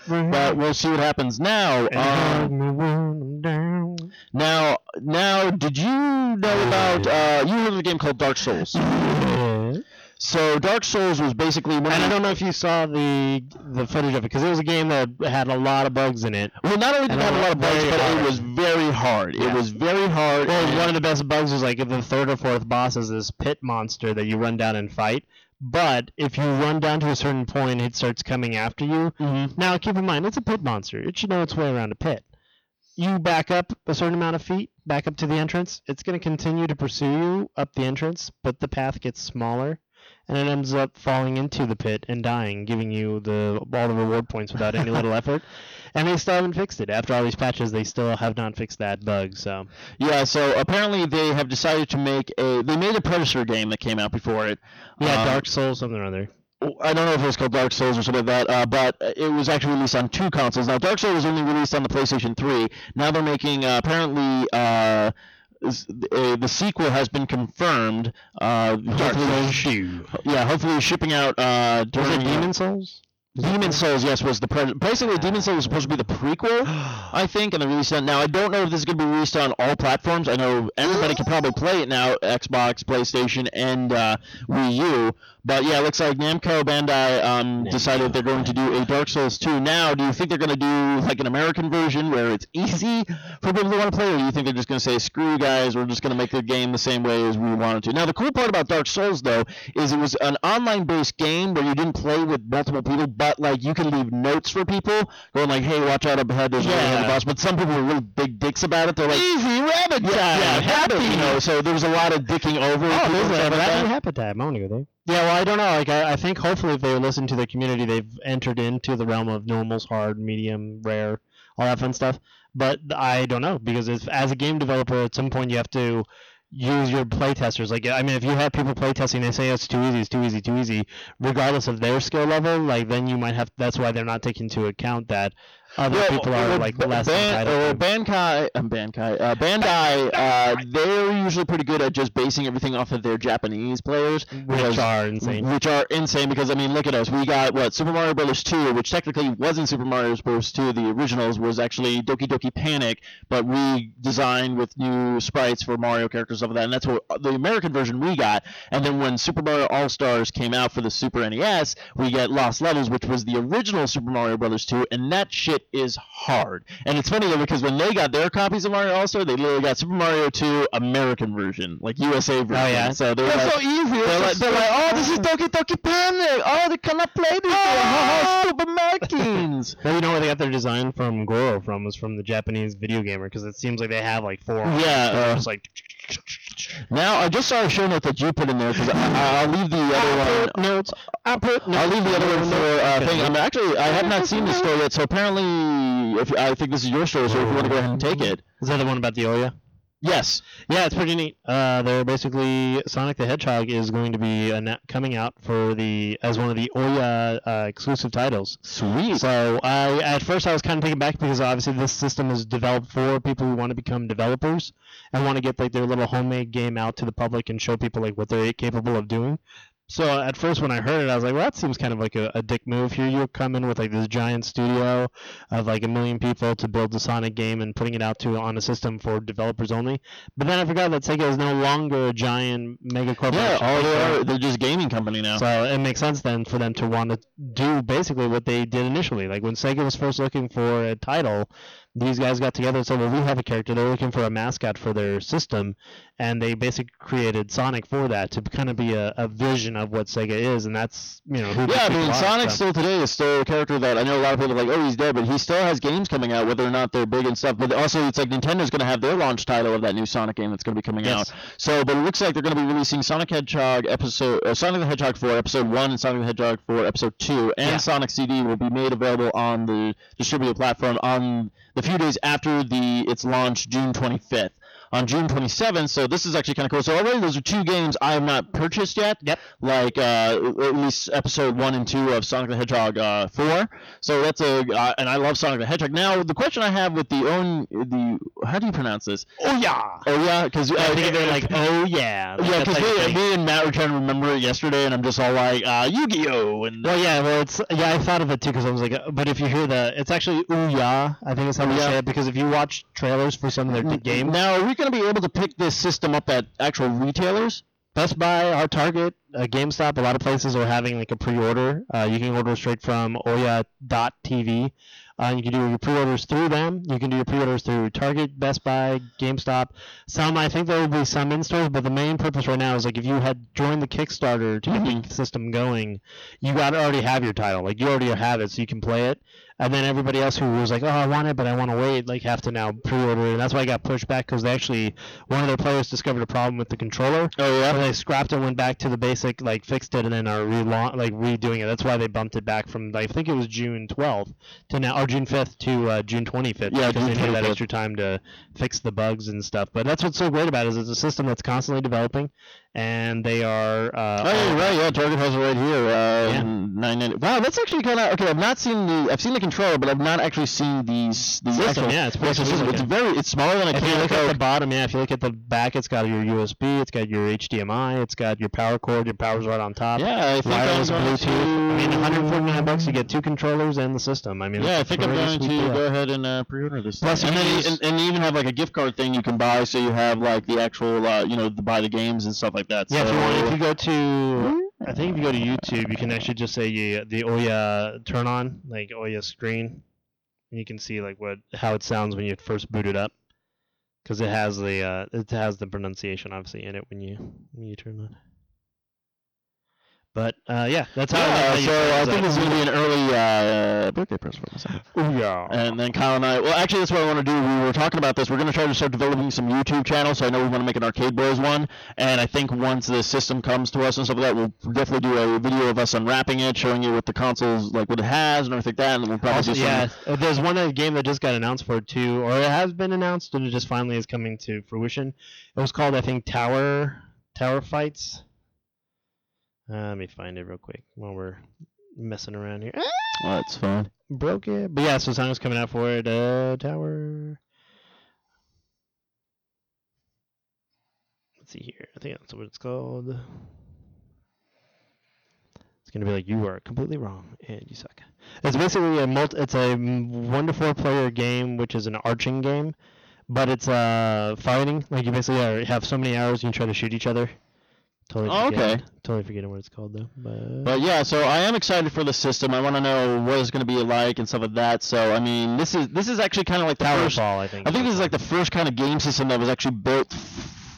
like that. But we'll see what happens now. Um, now, now, did you know about? Uh, you heard of a game called Dark Souls? So Dark Souls was basically when and I don't know if you saw the the footage of it, because it was a game that had a lot of bugs in it. Well, not only did it have a lot of bugs, but hard. It was very hard. Yeah. It was very hard. Well, one of the best bugs was like if the third or fourth boss is this pit monster that you run down and fight. But if you run down to a certain point, it starts coming after you. Mm-hmm. Now, keep in mind, it's a pit monster. It should know its way around a pit. You back up a certain amount of feet, back up to the entrance. It's going to continue to pursue you up the entrance, but the path gets smaller. And it ends up falling into the pit and dying, giving you the all the reward points without any little effort. And they still haven't fixed it. After all these patches, they still have not fixed that bug. So yeah, so apparently they have decided to make a... They made a Predator game that came out before it. Yeah, um, Dark Souls, something or other. I don't know if it was called Dark Souls or something like that, uh, but it was actually released on two consoles. Now, Dark Souls was only released on the PlayStation three. Now they're making, uh, apparently... Uh, Uh, the sequel has been confirmed. Uh, hopefully, yeah, hopefully shipping out. Uh, was it Demon Souls? Demon Souls, yes, was the pre- basically Demon Souls was supposed to be the prequel, I think, and they released it. Now I don't know if this is going to be released on all platforms. I know everybody can probably play it now: Xbox, PlayStation, and uh, Wii U. But yeah, it looks like Namco Bandai um, Namco. decided they're going to do a Dark Souls two. Now, do you think they're going to do like an American version where it's easy for people to want to play, or do you think they're just going to say, "Screw you guys, we're just going to make the game the same way as we wanted to"? Now, the cool part about Dark Souls though is it was an online-based game where you didn't play with multiple people. But, like, you can leave notes for people going, like, hey, watch out up ahead, there's yeah. really the boss. But some people were really big dicks about it. They're like, easy rabbit time. Yeah, yeah happy. happy. You know, so there was a lot of dicking over. Oh, there's a rabbit happy time. I want to go there. Yeah, well, I don't know. Like, I, I think hopefully if they listen to the community, they've entered into the realm of normals, hard, medium, rare, all that fun stuff. But I don't know, because if, as a game developer, at some point you have to use your playtesters. Like, I mean, if you have people playtesting, they say it's too easy, it's too easy, too easy, regardless of their skill level, like, then you might have, that's why they're not taking into account that other well, people are, well, like, ba- less ban- entitled. Well, Bankai, um, Bankai, uh, Bandai, uh, they're usually pretty good at just basing everything off of their Japanese players. Because, which are insane. Which are insane, because, I mean, look at us. We got, what, Super Mario Bros. two, which technically wasn't Super Mario Bros. two. The originals was actually Doki Doki Panic, but redesigned with new sprites for Mario characters and stuff like that, and that's what the American version we got. And then when Super Mario All-Stars came out for the Super N E S, we get Lost Levels, which was the original Super Mario Bros. two, and that shit is hard. And it's funny though, because when they got their copies of Mario All-Star, they literally got Super Mario two American version, like U S A version. Oh yeah, so they're like, so easy. They're, like, they're like, oh, this is Doki Doki Panic. Oh, they cannot play this. Oh, stupid Americans. Now you know where they got their design from Goro from was from the Japanese video gamer, because it seems like they have like four. Yeah. It's like. Now I just saw a show note that you put in there, because I'll leave the other one. Notes. I put. I'll leave the other one for thing. I'm actually I have not seen this story yet, so apparently. If, I think this is your show, so if you want to go ahead and take it. Is that the one about the Oya? Yes. Yeah, it's pretty neat. Uh, they're basically, Sonic the Hedgehog is going to be uh, coming out for the as one of the Oya uh, exclusive titles. Sweet. So I, at first I was kind of taken back, because obviously this system is developed for people who want to become developers and want to get like their little homemade game out to the public and show people like what they're capable of doing. So at first when I heard it, I was like, well, that seems kind of like a, a dick move. Here you're coming with like this giant studio of like a million people to build the Sonic game and putting it out to on a system for developers only. But then I forgot that Sega is no longer a giant mega corporation. Yeah, all they are, they're just a gaming company now. So it makes sense then for them to want to do basically what they did initially. Like when Sega was first looking for a title, these guys got together and said, well, we have a character. They're looking for a mascot for their system, and they basically created Sonic for that to kind of be a, a vision of what Sega is, and that's, you know, who Yeah, I mean, Sonic from. still today is still a character that I know a lot of people are like, oh, he's dead, but he still has games coming out, whether or not they're big and stuff, but also it's like Nintendo's going to have their launch title of that new Sonic game that's going to be coming yes. out. So, but it looks like they're going to be releasing Sonic Hedgehog episode, uh, Sonic the Hedgehog four, episode one, and Sonic the Hedgehog four, episode two, and yeah. Sonic C D will be made available on the distributed platform on the few days after the its launch, June twenty-fifth. On June twenty-seventh, so this is actually kind of cool. So already those are two games I have not purchased yet, yep. like uh, at least episode one and two of Sonic the Hedgehog uh, four. So that's a, uh, and I love Sonic the Hedgehog. Now, the question I have with the own, the, how do you pronounce this? Oh, yeah. Oh, yeah, because uh, I think they're like, oh, yeah. Like, yeah, because me, me and Matt were trying to remember it yesterday, and I'm just all like, uh, Yu-Gi-Oh! And well, yeah, well, it's, yeah, I thought of it, too, because I was like, but if you hear the, it's actually, ooh, yeah, I think that's how we yeah. say it, because if you watch trailers for some of their mm-hmm. games. Now, we going to be able to pick this system up at actual retailers? Best Buy, our Target, uh, GameStop, a lot of places are having like a pre-order. Uh, you can order straight from Oya dot T V. Uh, you can do your pre-orders through them. You can do your pre-orders through Target, Best Buy, GameStop. Some, I think there will be some in stores, but the main purpose right now is like if you had joined the Kickstarter to get mm-hmm. the system going, you got to already have your title. Like you already have it, so you can play it. And then everybody else who was like, oh, I want it, but I want to wait, like have to now pre-order it. And that's why I got pushed back because they actually, one of their players discovered a problem with the controller. Oh, yeah? So they scrapped it, went back to the basic, like fixed it, and then are relaunch, like redoing it. That's why they bumped it back from, I think it was June twelfth to now, or June fifth to uh, June twenty-fifth. Yeah, because they had that extra time to fix the bugs and stuff. But that's what's so great about it is it's a system that's constantly develeloping. And they are. Uh, oh, yeah, right, yeah. Target has it right here. Uh, yeah. nine ninety. Wow, that's actually kind of okay. I've not seen the. I've seen the controller, but I've not actually seen these. The system, actual, yeah, it's pretty cool system. It's very. It's smaller than a. If you look at the bottom, yeah. If you look at the back, it's got your U S B, it's got your H D M I, it's got your power cord. Your power's right on top. Yeah, I think wireless I'm going Bluetooth. To... I mean, one forty-nine bucks, you get two controllers and the system. I mean, yeah, I think I'm going to deal. go ahead and uh, pre-order this. Plus, and, then, and, and you even have like a gift card thing you can buy, so you have like the actual, uh, you know, the, buy the games and stuff like. Like that. Yeah, so if you want, if you go to, I think if you go to YouTube, you can actually just say you, the Oya turn on, like Oya screen, and you can see like what how it sounds when you first boot it up, because it has the uh, it has the pronunciation obviously in it when you when you turn on. But uh, yeah, that's how. Yeah, so I think it's going to be an early uh, birthday present for myself. Yeah. And then Kyle and I, well, actually, that's what I want to do. We were talking about this. We're going to try to start developing some YouTube channels. So I know we want to make an Arcade Bros one. And I think once the system comes to us and stuff like that, we'll definitely do a video of us unwrapping it, showing you what the consoles, like what it has and everything like that. And we'll probably also, do yeah, some... there's one other game that just got announced for it too, or it has been announced and it just finally is coming to fruition. It was called, I think, Tower Tower Fights. Uh, let me find it real quick while we're messing around here. Well, that's fine. Broke it. But yeah, so Sonic's coming out for it. Uh, tower. Let's see here. I think that's what it's called. It's going to be like, you are completely wrong, and you suck. It's basically a multi. It's a one to four player game, which is an arching game. But it's uh, fighting. Like, you basically have so many arrows, you can try to shoot each other. Totally oh, okay. Totally forgetting what it's called, though. But... but, yeah, so I am excited for the system. I want to know what it's going to be like and stuff like that. So, I mean, this is this is actually kind of like the Powerball, first... I think. I think this is like the first kind of game system that was actually built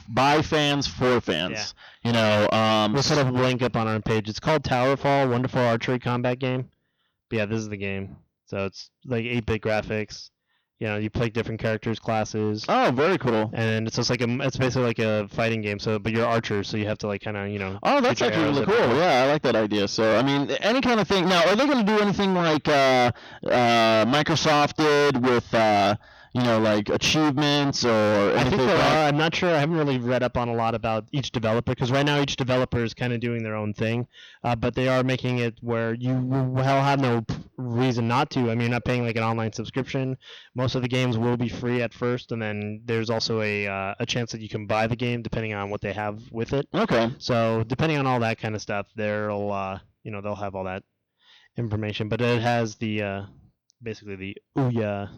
by fans for fans. Yeah. You know, um... we'll sort of link up on our page. It's called Towerfall, wonderful archery combat game. But, yeah, this is the game. So it's like eight-bit graphics. You know, you play different characters, classes. Oh, very cool. And it's just like a, it's basically like a fighting game. So, but you're archers, so you have to like kind of, you know. Oh, that's actually really cool. Yeah, I like that idea. So, I mean, any kind of thing. Now, are they going to do anything like uh, uh, Microsoft did with? Uh, You know, like achievements or anything. I think there are. I'm not sure. I haven't really read up on a lot about each developer because right now each developer is kind of doing their own thing. Uh, but they are making it where you will have no reason not to. I mean, you're not paying like an online subscription. Most of the games will be free at first, and then there's also a uh, a chance that you can buy the game depending on what they have with it. Okay. So depending on all that kind of stuff, they'll uh, you know they'll have all that information. But it has the uh, basically the Ouya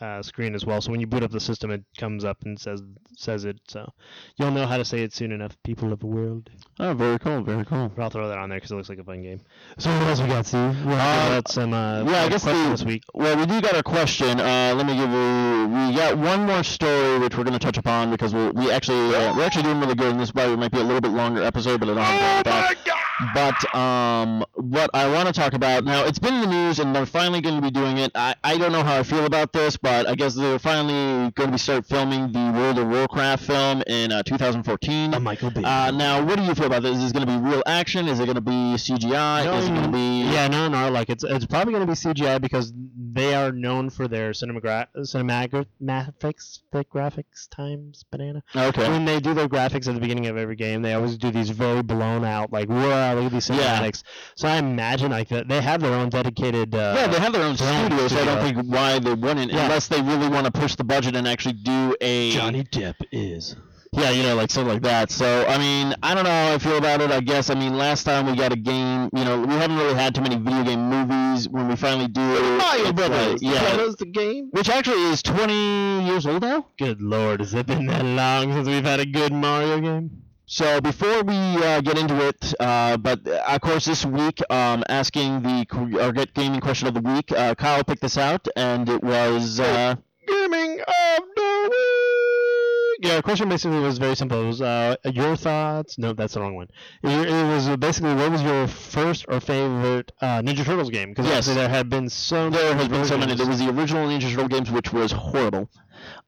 uh, screen as well. So when you boot up the system, it comes up and says says it. So you'll know how to say it soon enough, people of the world. Oh, very cool, very cool. But I'll throw that on there because it looks like a fun game. So what else we got, Steve? We got uh, some uh, yeah, I guess questions the, this week. Well, we do got a question. Uh, let me give you. We got one more story which we're going to touch upon because we we actually uh, we're actually doing really good, and this probably might be a little bit longer episode, but it all. Oh my God! But um, what I want to talk about now, it's been in the news, and they're finally going to be doing it. I, I don't know how I feel about this, but I guess they're finally going to be start filming the World of Warcraft film in uh, two thousand fourteen. Oh, Michael B. Uh, now, what do you feel about this? Is this going to be real action? Is it going to be C G I? No, is it going to be? Yeah, no, no. Like it's it's probably going to be C G I because they are known for their cinemagra- cinematics, graphics times banana. Okay. When they do their graphics at the beginning of every game, they always do these very blown out, like whoa. Look at these cinematics. Yeah. So I imagine like that they have their own dedicated. Uh, yeah, they have their own studios. Studio. I don't think why they wouldn't, yeah. unless they really want to push the budget and actually do a. Johnny Depp is. Yeah, you know, like something like that. So, I mean, I don't know how I feel about it, I guess. I mean, last time we got a game, you know, we haven't really had too many video game movies. When we finally do it, Mario Brothers, like, yeah, the game, which actually is twenty years old now. Good Lord, has it been that long since we've had a good Mario game? So before we uh, get into it, uh, but uh, of course this week, um, asking the our gaming question of the week, uh, Kyle picked this out, and it was uh, gaming of the week. Yeah, our question basically was very simple. It was uh, your thoughts. No, that's the wrong one. It, it was basically what was your first or favorite uh, Ninja Turtles game? Because yes. there had been so there many has been so many. There was the original Ninja Turtle games, which was horrible.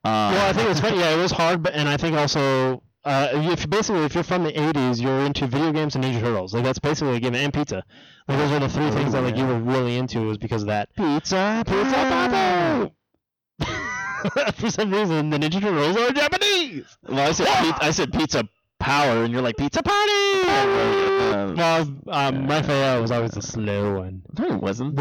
Uh, well, I think it was funny. Yeah, it was hard, but and I think also. Uh, if basically, if you're from the eighties, you're into video games and Ninja Turtles. Like that's basically a game, and pizza. Like those are the three oh, things yeah. that like you were really into was because of that. Pizza, pizza, pizza. For some reason, the Ninja Turtles are Japanese. Well, I said yeah. pe- I said pizza power, and you're like pizza party. Uh, well, um, my favorite was always the slow one. No, it wasn't.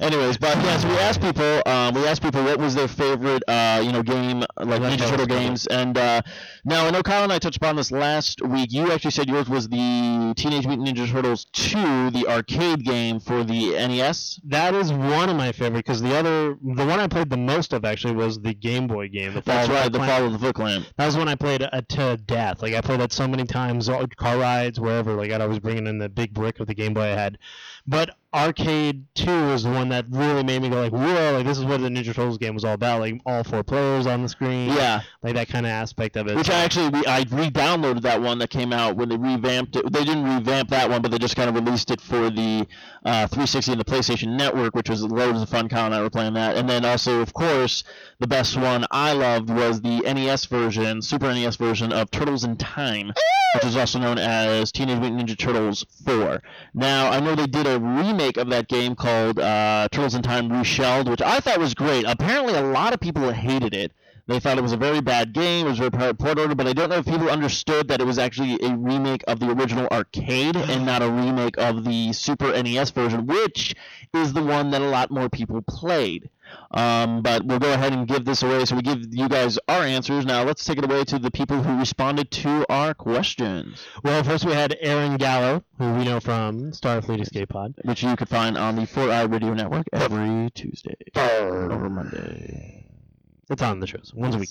Anyways, but yes, yeah, so we asked people. Um, we asked people what was their favorite, uh, you know, game like Ninja Turtle games. And uh, now I know Kyle and I touched upon this last week. You actually said yours was the Teenage Mutant Ninja Turtles two, the arcade game for the N E S. That is one of my favorite because the other, the one I played the most of actually was the Game Boy game. The That's right, the Fall of the Foot Clan. That was one I played uh, to death. Like I played that so many times, car rides, wherever. Like I'd always bring in the big brick of the Game Boy I had, but. Arcade two was the one that really made me go like, whoa, like this is what the Ninja Turtles game was all about, like all four players on the screen. Yeah. Like that kind of aspect of it. Which I actually, re- I re-downloaded that one that came out when they revamped it. They didn't revamp that one, but they just kind of released it for the uh, three sixty and the PlayStation Network, which was loads of fun. Kyle and I were playing that. And then also, of course, the best one I loved was the N E S version, Super N E S version of Turtles in Time, which is also known as Teenage Mutant Ninja Turtles four. Now, I know they did a remake of that game called uh, Turtles in Time Reshelled, which I thought was great. Apparently, a lot of people hated it. They thought it was a very bad game, it was very poor order, but I don't know if people understood that it was actually a remake of the original arcade and not a remake of the Super N E S version, which is the one that a lot more people played. Um, but we'll go ahead and give this away, so we give you guys our answers. Now let's take it away to the people who responded to our questions. Well, first we had Aaron Gallo, who we know from Starfleet Escape Pod, which you could find on the Four Eyed Radio Network every Tuesday over Monday. It's on the shows. Once a week.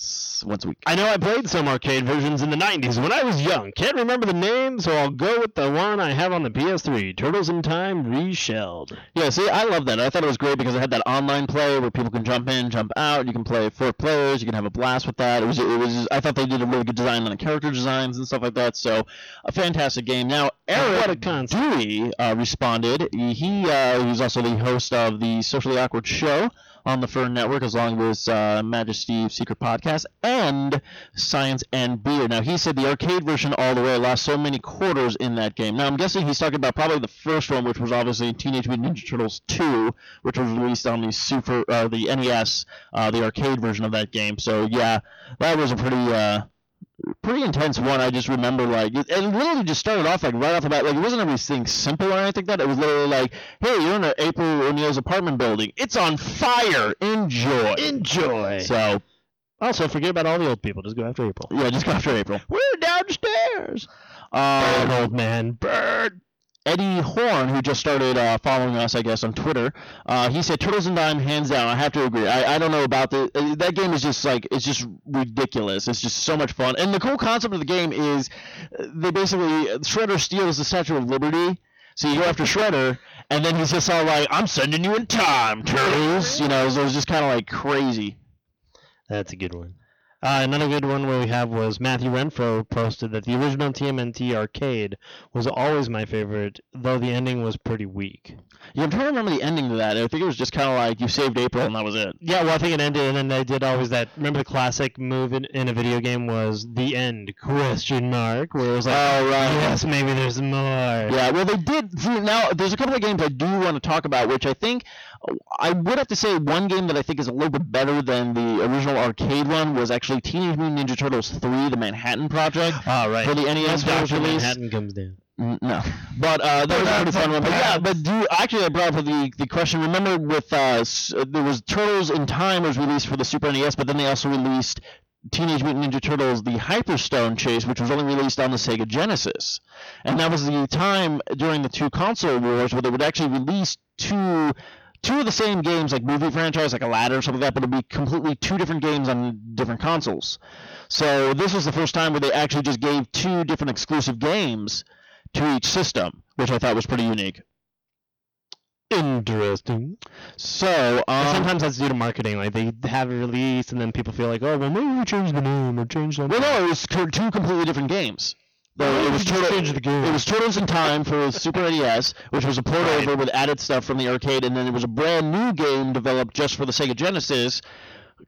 Once a week. I know I played some arcade versions in the nineties when I was young. Can't remember the name, so I'll go with the one I have on the P S three, Turtles in Time Reshelled. Yeah, see, I love that. I thought it was great because it had that online play where people can jump in, jump out. You can play four players. You can have a blast with that. It was, it was. Just, I thought they did a really good design on the character designs and stuff like that, so a fantastic game. Now, Eric Dewey uh, responded. He uh, was also the host of the Socially Awkward Show on the Fern Network, as long as uh, Majesty's Secret Podcast, and Science and Beer. Now, he said the arcade version all the way lost so many quarters in that game. Now, I'm guessing he's talking about probably the first one, which was obviously Teenage Mutant Ninja Turtles two, which was released on the Super, uh, the N E S, uh, the arcade version of that game. So, yeah, that was a pretty... Uh, pretty intense one. I just remember, like, it, it literally just started off, like, right off the bat. Like, it wasn't everything simple or anything like that. It was literally like, hey, you're in April O'Neil's apartment building. It's on fire. Enjoy. Enjoy. So, also, forget about all the old people. Just go after April. Yeah, just go after April. We're downstairs. Um, burn, old man. Burn. Eddie Horn, who just started uh, following us, I guess, on Twitter, uh, he said, Turtles and Dime, hands down. I have to agree. I, I don't know about the – that game is just, like, it's just ridiculous. It's just so much fun. And the cool concept of the game is they basically – Shredder steals the Statue of Liberty. So you go after Shredder, and then he's just all like, I'm sending you in time, Turtles. You know, so it was just kind of, like, crazy. That's a good one. Uh, another good one where we have was Matthew Renfro posted that the original T M N T arcade was always my favorite, though the ending was pretty weak. Yeah, I'm trying to remember the ending to that. I think it was just kind of like you saved April and that was it. Yeah, well, I think it ended, and then they did always that. Remember the classic move in, in a video game was the end question mark, where it was like, oh, right. Yes, maybe there's more. Yeah, well, they did. See, now there's a couple of games I do want to talk about, which I think. I would have to say one game that I think is a little bit better than the original arcade one was actually Teenage Mutant Ninja Turtles three, The Manhattan Project. Oh, right. For the N E S release. Manhattan comes down. No. But uh, that was a pretty fun one. But yeah, but do, actually I brought up the, the question. Remember with, uh, there was Turtles in Time was released for the Super N E S, but then they also released Teenage Mutant Ninja Turtles, The Hyperstone Chase, which was only released on the Sega Genesis. And that was the time during the two console wars where they would actually release two... Two of the same games, like movie franchise, like Aladdin or something like that, but it would be completely two different games on different consoles. So this was the first time where they actually just gave two different exclusive games to each system, which I thought was pretty unique. Interesting. So um, sometimes that's due to marketing. Like they have a release, and then people feel like, oh, well, maybe we change the name or change something. Well, no, it was two completely different games. It was, Turtle, it was Turtles in Time for Super N E S, which was a port right. over with added stuff from the arcade, and then it was a brand new game developed just for the Sega Genesis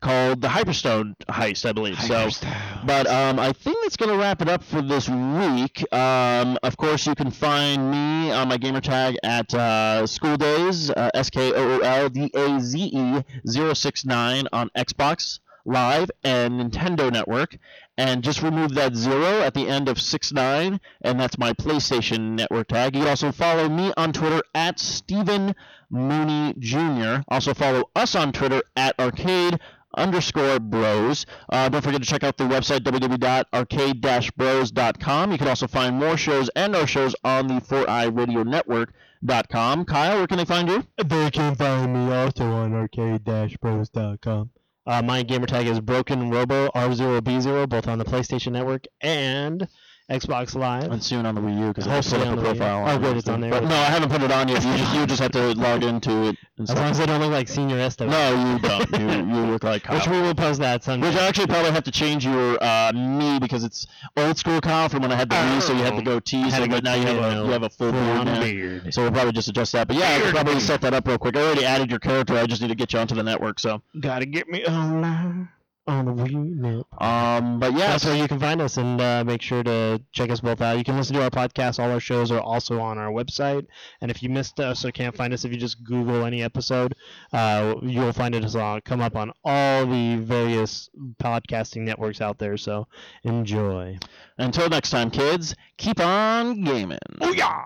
called the Hyperstone Heist, I believe. Hyperstone. So, but um, I think that's going to wrap it up for this week. Um, of course, you can find me on my gamer tag at uh, Schooldays, uh, S K O O L D A Z E zero six nine on Xbox Live and Nintendo Network, and just remove that zero at the end of six nine, and that's my PlayStation Network tag. You can also follow me on Twitter at Stephen Mooney Junior Also follow us on Twitter at Arcade underscore Bros. Uh, don't forget to check out the website, w w w dot arcade dash bros dot com. You can also find more shows and our shows on the Four Eyed Radio Network. Dot com. Kyle, where can they find you? They can find me also on arcade dash bros dot com. Uh, my gamertag is Broken Robo R zero B zero, both on the PlayStation Network and Xbox Live. And soon on the Wii U, because I have set up a profile. On oh, great, it's on there. But no, I haven't put it on yet. You just, you just have to log into it. And as long as I don't look like Senior Esteban. No, you don't. You, you look like Kyle. Which we will post that someday. Which I actually probably have to change your uh, me, because it's old school Kyle from when I had the Wii, oh, so you had to go tease it, but now you have, a, you have a full beard now. Beard. So we'll probably just adjust that. But yeah, beard. I could probably set that up real quick. I already added your character. I just need to get you onto the network, so. Gotta get me online. On the Wii no. Um, but yeah, that's where you can find us, and uh, make sure to check us both out. You can listen to our podcast. All our shows are also on our website. And if you missed us or can't find us, if you just Google any episode, uh, you'll find it as come up on all the various podcasting networks out there. So enjoy. Until next time, kids, keep on gaming. Oh yeah.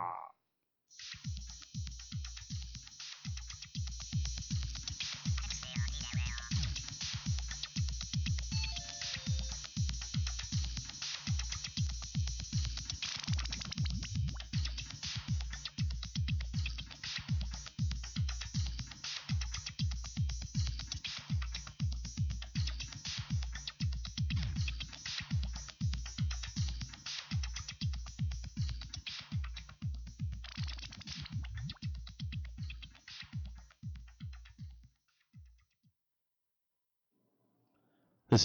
This